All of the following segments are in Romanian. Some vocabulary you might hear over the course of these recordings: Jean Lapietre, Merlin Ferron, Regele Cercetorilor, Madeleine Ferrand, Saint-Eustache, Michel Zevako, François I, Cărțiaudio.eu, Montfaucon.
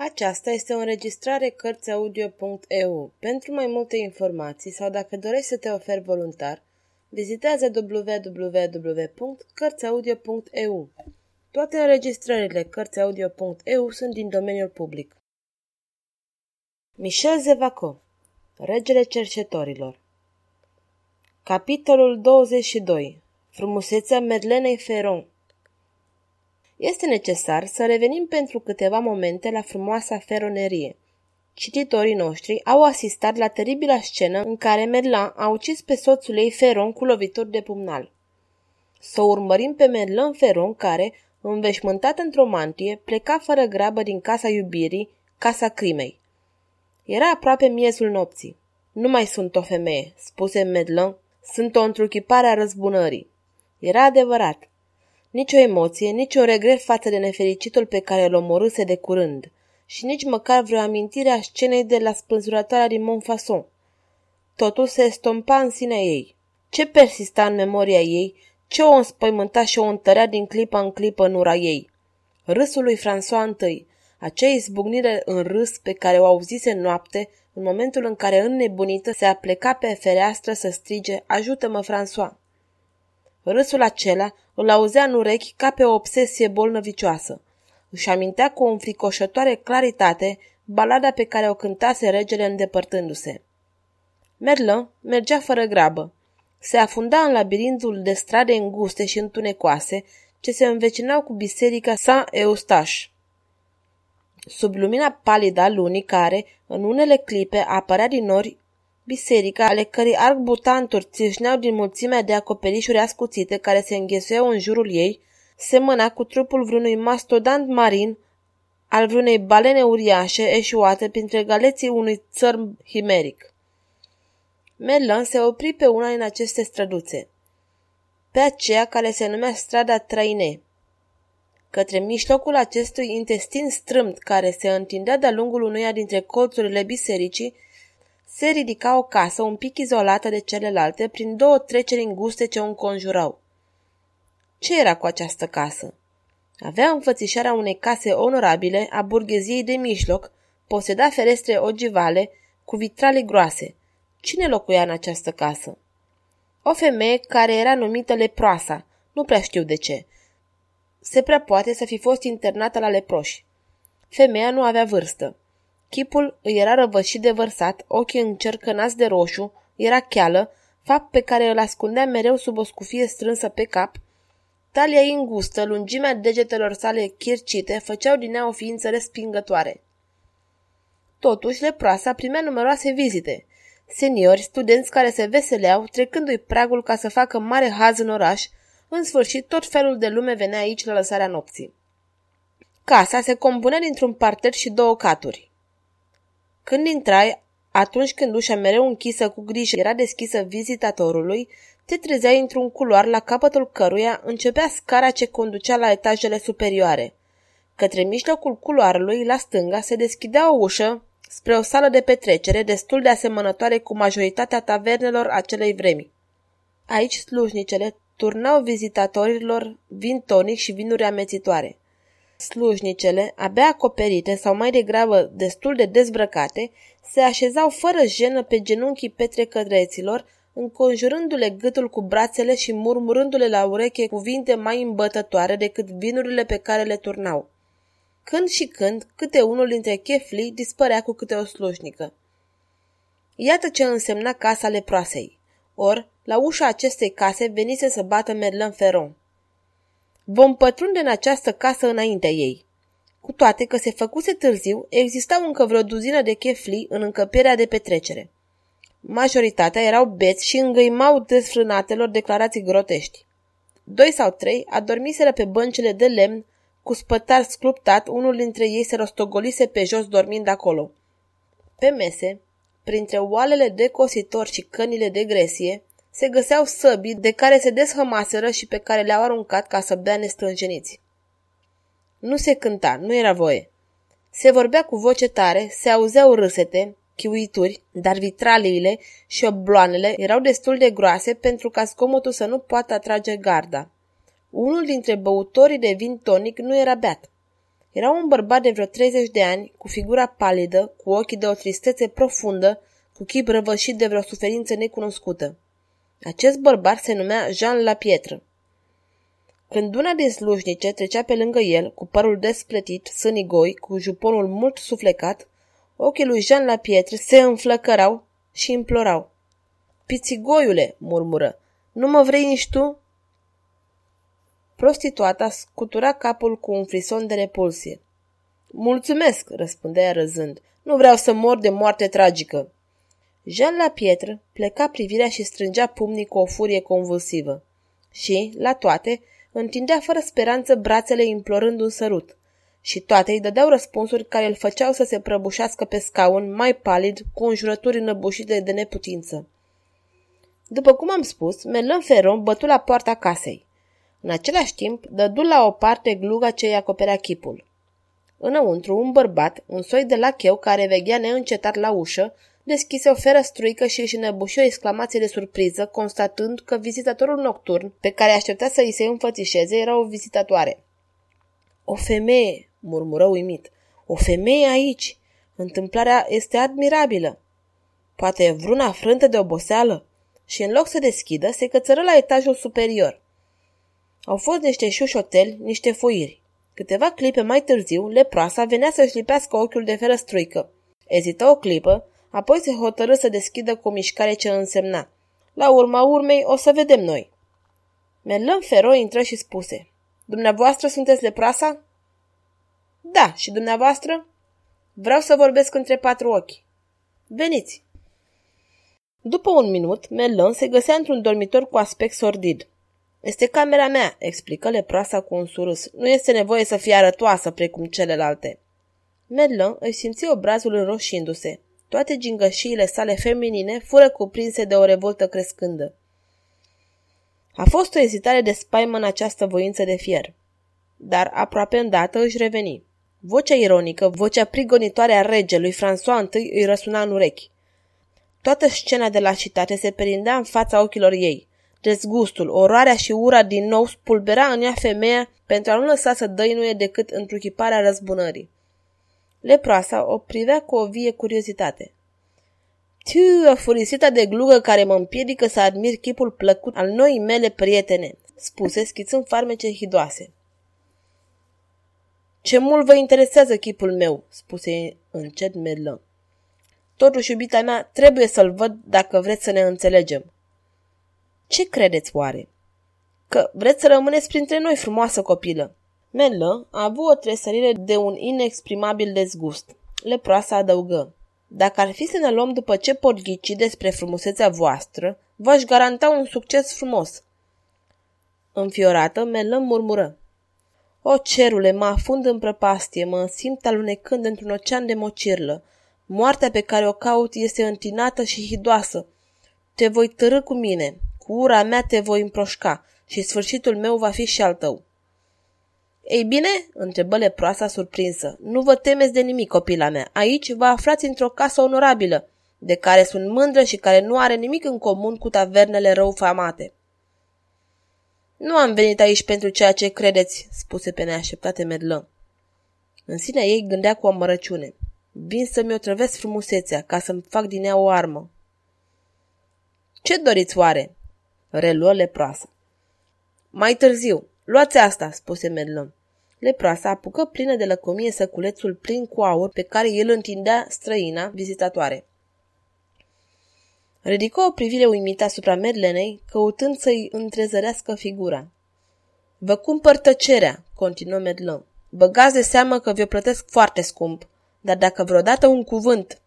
Aceasta este o înregistrare Cărțiaudio.eu. Pentru mai multe informații sau dacă dorești să te oferi voluntar, vizitează www.cărțiaudio.eu. Toate înregistrările Cărțiaudio.eu sunt din domeniul public. Michel Zevako, Regele Cercetorilor. Capitolul 22. Frumusețea Madeleine Ferrand. Este necesar să revenim pentru câteva momente la frumoasa feronerie. Cititorii noștri au asistat la teribila scenă în care Madeleine a ucis pe soțul ei Ferrand cu lovituri de pumnal. Să urmărim pe Madeleine Ferrand care, înveșmântată într-o mantie, pleca fără grabă din casa iubirii, casa crimei. Era aproape miezul nopții. Nu mai sunt o femeie, spuse Madeleine, sunt o întruchipare a răzbunării. Era adevărat. Nici o emoție, nici un regret față de nefericitul pe care îl omorâse de curând și nici măcar vreo amintire a scenei de la spânzurătoarea din Montfaucon. Totul se estompa în sinea ei. Ce persista în memoria ei, ce o înspăimânta și o întărea din clipă în clipă în ura ei. Râsul lui François I, acea izbucnire în râs pe care o auzise noapte în momentul în care înnebunită se apleca pe fereastră să strige „Ajută-mă, François!”. Râsul acela îl auzea în urechi ca pe o obsesie bolnăvicioasă. Își amintea cu o înfricoșătoare claritate balada pe care o cântase regele îndepărtându-se. Madeleine mergea fără grabă. Se afunda în labirintul de strade înguste și întunecoase ce se învecinau cu biserica Saint-Eustache. Sub lumina palidă a lunii care, în unele clipe, apărea din nori, biserica, ale cărei arcbutanturi țâșneau din mulțimea de acoperișuri ascuțite care se înghesuiau în jurul ei, semăna cu trupul vreunui mastodant marin, al vreunei balene uriașe eșuate printre galeții unui țărm himeric. Madeleine se opri pe una din aceste străduțe, pe aceea care se numea strada Traine. Către mijlocul acestui intestin strâmt care se întindea de-a lungul unuia dintre colțurile bisericii, se ridica o casă un pic izolată de celelalte prin două treceri înguste ce o înconjurau. Ce era cu această casă? Avea înfățișarea unei case onorabile a burgheziei de mijloc, poseda ferestre ogivale cu vitrale groase. Cine locuia în această casă? O femeie care era numită Leproasa, nu prea știu de ce. Se prea poate să fi fost internată la leproși. Femeia nu avea vârstă. Chipul îi era răvășit de vărsat, ochii încercănați de roșu, era cheală, fapt pe care îl ascundea mereu sub o scufie strânsă pe cap. Talia ei îngustă, lungimea degetelor sale chircite, făceau din ea o ființă respingătoare. Totuși, leproasa primea numeroase vizite. Seniori, studenți care se veseleau, trecându-i pragul ca să facă mare haz în oraș, în sfârșit tot felul de lume venea aici la lăsarea nopții. Casa se compunea dintr-un parter și două caturi. Când intrai, atunci când ușa mereu închisă cu grijă era deschisă vizitatorului, te trezeai într-un culoar la capătul căruia începea scara ce conducea la etajele superioare. Către mijlocul culoarului, la stânga, se deschidea o ușă spre o sală de petrecere destul de asemănătoare cu majoritatea tavernelor acelei vremi. Aici slujnicele turnau vizitatorilor vin tonic și vinuri amețitoare. Slujnicele, abia acoperite sau mai degrabă destul de dezbrăcate, se așezau fără jenă pe genunchii petrecăreților, înconjurându-le gâtul cu brațele și murmurându-le la ureche cuvinte mai îmbătătoare decât vinurile pe care le turnau. Când și când, câte unul dintre cheflii dispărea cu câte o slujnică. Iată ce însemna casa leproasei. Or, la ușa acestei case venise să bată Madeleine Ferrand. Vom pătrunde în această casă înaintea ei. Cu toate că se făcuse târziu, existau încă vreo duzină de cheflii în încăperea de petrecere. Majoritatea erau beți și îngăimau desfrânatelor declarații grotești. 2 sau 3 adormiseră pe băncile de lemn, cu spătar sculptat, unul dintre ei se rostogolise pe jos dormind acolo. Pe mese, printre oalele de cositor și cănile de gresie, se găseau săbii de care se deshămaseră și pe care le-au aruncat ca să bea nestrânjeniți. Nu se cânta, nu era voie. Se vorbea cu voce tare, se auzeau râsete, chiuituri, dar vitraliile și obloanele erau destul de groase pentru ca zgomotul să nu poată atrage garda. Unul dintre băutorii de vin tonic nu era beat. Era un bărbat de vreo 30 de ani, cu figura palidă, cu ochii de o tristețe profundă, cu chip răvășit de vreo suferință necunoscută. Acest bărbat se numea Jean Lapietre. Când una din slujnice trecea pe lângă el, cu părul desplătit, sânii goi, cu juponul mult suflecat, ochii lui Jean Lapietre se înflăcărau și implorau. "Pițigoiule," murmură, "nu mă vrei nici tu?" Prostituata scutura capul cu un frison de repulsie. "Mulțumesc," răspundea răzând, "nu vreau să mor de moarte tragică." Jean Lapietre pleca privirea și strângea pumnii cu o furie convulsivă. Și, la toate, întindea fără speranță brațele implorând un sărut. Și toate îi dădeau răspunsuri care îl făceau să se prăbușească pe scaun, mai palid, cu înjurături înăbușite de neputință. După cum am spus, Merlin Ferron bătu la poarta casei. În același timp, dădu la o parte gluga ce îi acoperea chipul. Înăuntru, un bărbat, un soi de lacheu care veghea neîncetat la ușă, deschise o ferăstruică și își înăbuși o exclamație de surpriză, constatând că vizitatorul nocturn, pe care aștepta să îi se înfățișeze, era o vizitatoare. "O femeie!" murmură uimit. "O femeie aici! Întâmplarea este admirabilă! Poate e vreun afrântă de oboseală?" Și în loc să deschidă, se cățără la etajul superior. Au fost niște șușoteli, niște foiri. Câteva clipe mai târziu, leproasa venea să-și lipească ochiul de ferăstruică. Ezită o clipă, apoi se hotărâ să deschidă cu o mișcare ce însemna: "La urma urmei o să vedem noi." Merlin Ferron intră și spuse: "Dumneavoastră sunteți leproasa?" "Da, și dumneavoastră?" "Vreau să vorbesc între patru ochi." "Veniți." După un minut, Merlin se găsea într-un dormitor cu aspect sordid. "Este camera mea," explică leproasa cu un surâs. "Nu este nevoie să fie arătoasă precum celelalte." Merlin îi simți obrazul înroșindu-se. Toate gingășiile sale feminine fură cuprinse de o revoltă crescândă. A fost o ezitare de spaimă în această voință de fier. Dar aproape îndată își reveni. Vocea ironică, vocea prigonitoare a regelui François I îi răsuna în urechi. Toată scena de lașitate se perindea în fața ochilor ei. Dezgustul, oroarea și ura din nou spulbera în ea femeia pentru a nu lăsa să dăinuie decât întruchiparea răzbunării. Leproasa o privea cu o vie curiozitate. "Tiu, afurisita de glugă care mă împiedică să admir chipul plăcut al noii mele prietene," spuse, schițând farmece hidoase. "Ce mult vă interesează chipul meu," spuse încet Merlin. "Totuși, iubita mea, trebuie să-l văd dacă vreți să ne înțelegem." "Ce credeți, oare?" "Că vreți să rămâneți printre noi, frumoasă copilă." Merlin a avut o tresărire de un inexprimabil dezgust. Leproasa adăugă: "Dacă ar fi să ne luăm după ce pot ghici despre frumusețea voastră, v-aș garanta un succes frumos." Înfiorată, Merlin murmură: "O, cerule, mă afund în prăpastie, mă simt alunecând într-un ocean de mocirlă. Moartea pe care o caut este întinată și hidoasă. Te voi târî cu mine, cu ura mea te voi împroșca și sfârșitul meu va fi și al tău." "Ei bine?" întrebă leproasa surprinsă. "Nu vă temeți de nimic, copila mea. Aici vă aflați într-o casă onorabilă, de care sunt mândră și care nu are nimic în comun cu tavernele răufamate." "Nu am venit aici pentru ceea ce credeți," spuse pe neașteptate Merlin. În sinea ei gândea cu amărăciune: "Vin să-mi otrăvesc frumusețea, ca să-mi fac din ea o armă." "Ce doriți, oare?" reluă leproasa. "Mai târziu. Luați asta," spuse Merlin. Leproasa apucă plină de lăcomie săculețul plin cu aur pe care el întindea străina vizitatoare. Ridică o privire uimită asupra Merlinei, căutând să-i întrezărească figura. "Vă cumpăr tăcerea," continuă Merlin. "Băgați de seamă că vi-o plătesc foarte scump, dar dacă vreodată un cuvânt..."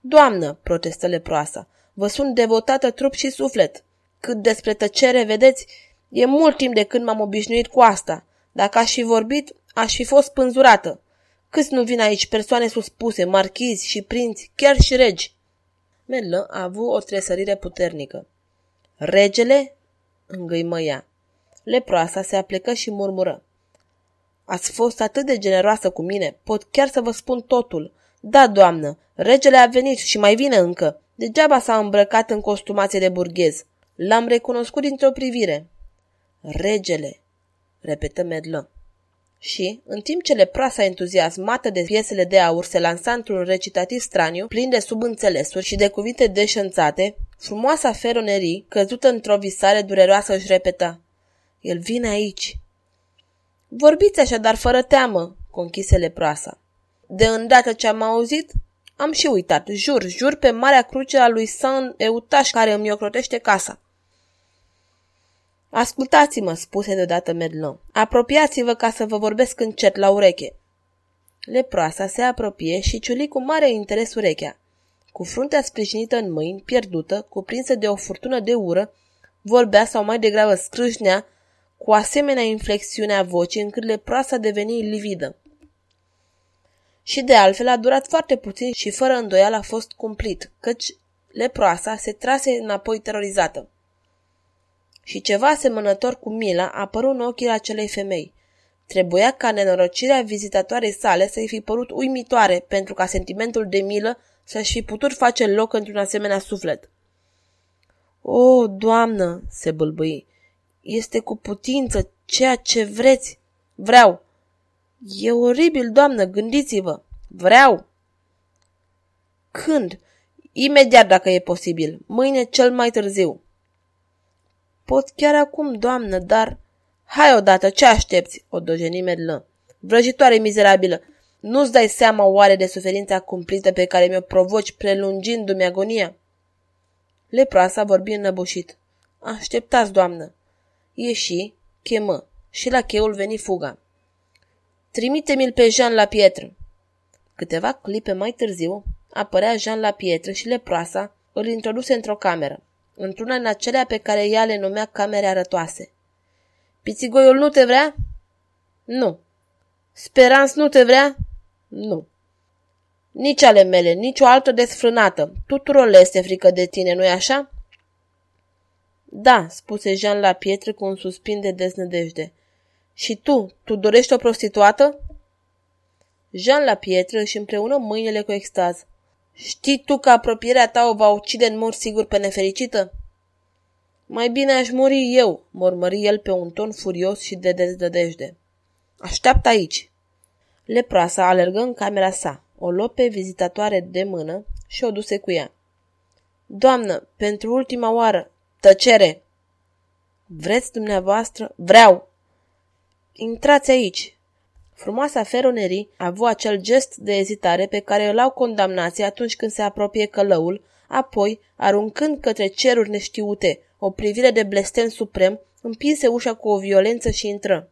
"Doamnă," protestă leproasa, "vă sunt devotată trup și suflet. Cât despre tăcere, vedeți, e mult timp de când m-am obișnuit cu asta. Dacă aș fi vorbit, aș fi fost pânzurată. Câți nu vin aici persoane suspuse, marchizi și prinți, chiar și regi." Merlin a avut o tresărire puternică. "Regele?" îngâimă ea. Leproasa se aplecă și murmură: "Ați fost atât de generoasă cu mine, pot chiar să vă spun totul. Da, doamnă, regele a venit și mai vine încă. Degeaba s-a îmbrăcat în costumație de burghez. L-am recunoscut dintr-o privire." "Regele," repetă Merlin. Și, în timp ce leprasa entuziasmată de piesele de aur se lansa într-un recitativ straniu, plin de subînțelesuri și de cuvinte deșanțate, frumoasa Feronerie, căzută într-o visare dureroasă, își repeta: "El vine aici." "Vorbiți așadar fără teamă," conchise leproasa. "De îndată ce am auzit, am și uitat. Jur, jur pe marea cruce a lui Saint-Eustache care îmi ocrotește casa." "Ascultați-mă," spuse deodată Merlin. "Apropiați-vă ca să vă vorbesc încet la ureche." Leproasa se apropie și ciuli cu mare interes urechea. Cu fruntea sprijinită în mâini, pierdută, cuprinsă de o furtună de ură, vorbea, sau mai degrabă scrâșnea, cu asemenea inflexiune a vocii încât leproasa deveni lividă. Și de altfel a durat foarte puțin și fără îndoială a fost cumplit, căci leproasa se trase înapoi terorizată. Și ceva asemănător cu mila apăru în ochii acelei femei. Trebuia ca nenorocirea vizitatoarei sale să-i fi părut uimitoare pentru ca sentimentul de milă să-și fi putut face loc într-un asemenea suflet. "O, doamnă," se bâlbâi, "este cu putință ceea ce vreți." "Vreau." "E oribil, doamnă, gândiți-vă." "Vreau." "Când?" "Imediat, dacă e posibil. Mâine cel mai târziu." "Pot chiar acum, doamnă, dar..." "Hai odată, ce aștepți?" o dojeni Merlin. "Vrăjitoare mizerabilă, nu-ți dai seama oare de suferința cumplită pe care mi-o provoci prelungindu-mi agonia?" Leproasa vorbi înnăbușit. "Așteptați, doamnă." Ieși, chemă, și la cheul veni fuga. "Trimite-mi-l pe Jean la Pietre." Câteva clipe mai târziu apărea Jean la Pietre și leproasa îl introduse într-o cameră, într-una din acelea pe care ea le numea camere arătoase. "Pițigoiul nu te vrea?" "Nu." "Speranț nu te vrea?" "Nu." "Nici ale mele, nici o altă desfrânată. Tuturor le este frică de tine, nu-i așa?" "Da," spuse Jean la Pietre cu un suspin de deznădejde. "Și tu dorești o prostituată?" Jean la Pietre își împreună mâinile cu extaz. "Știi tu că apropierea ta o va ucide în mod sigur pe nefericită?" "Mai bine aș muri eu," mormări el pe un ton furios și de dezdădejde. "Așteaptă aici." Leproasa alergă în camera sa, o luă pe vizitatoare de mână și o duse cu ea. "Doamnă, pentru ultima oară..." "Tăcere!" "Vreți dumneavoastră?" "Vreau!" "Intrați aici." Frumoasa Feronerie a avut acel gest de ezitare pe care îl au condamnații atunci când se apropie călăul, apoi, aruncând către ceruri neștiute o privire de blestem suprem, împinse ușa cu o violență și intră.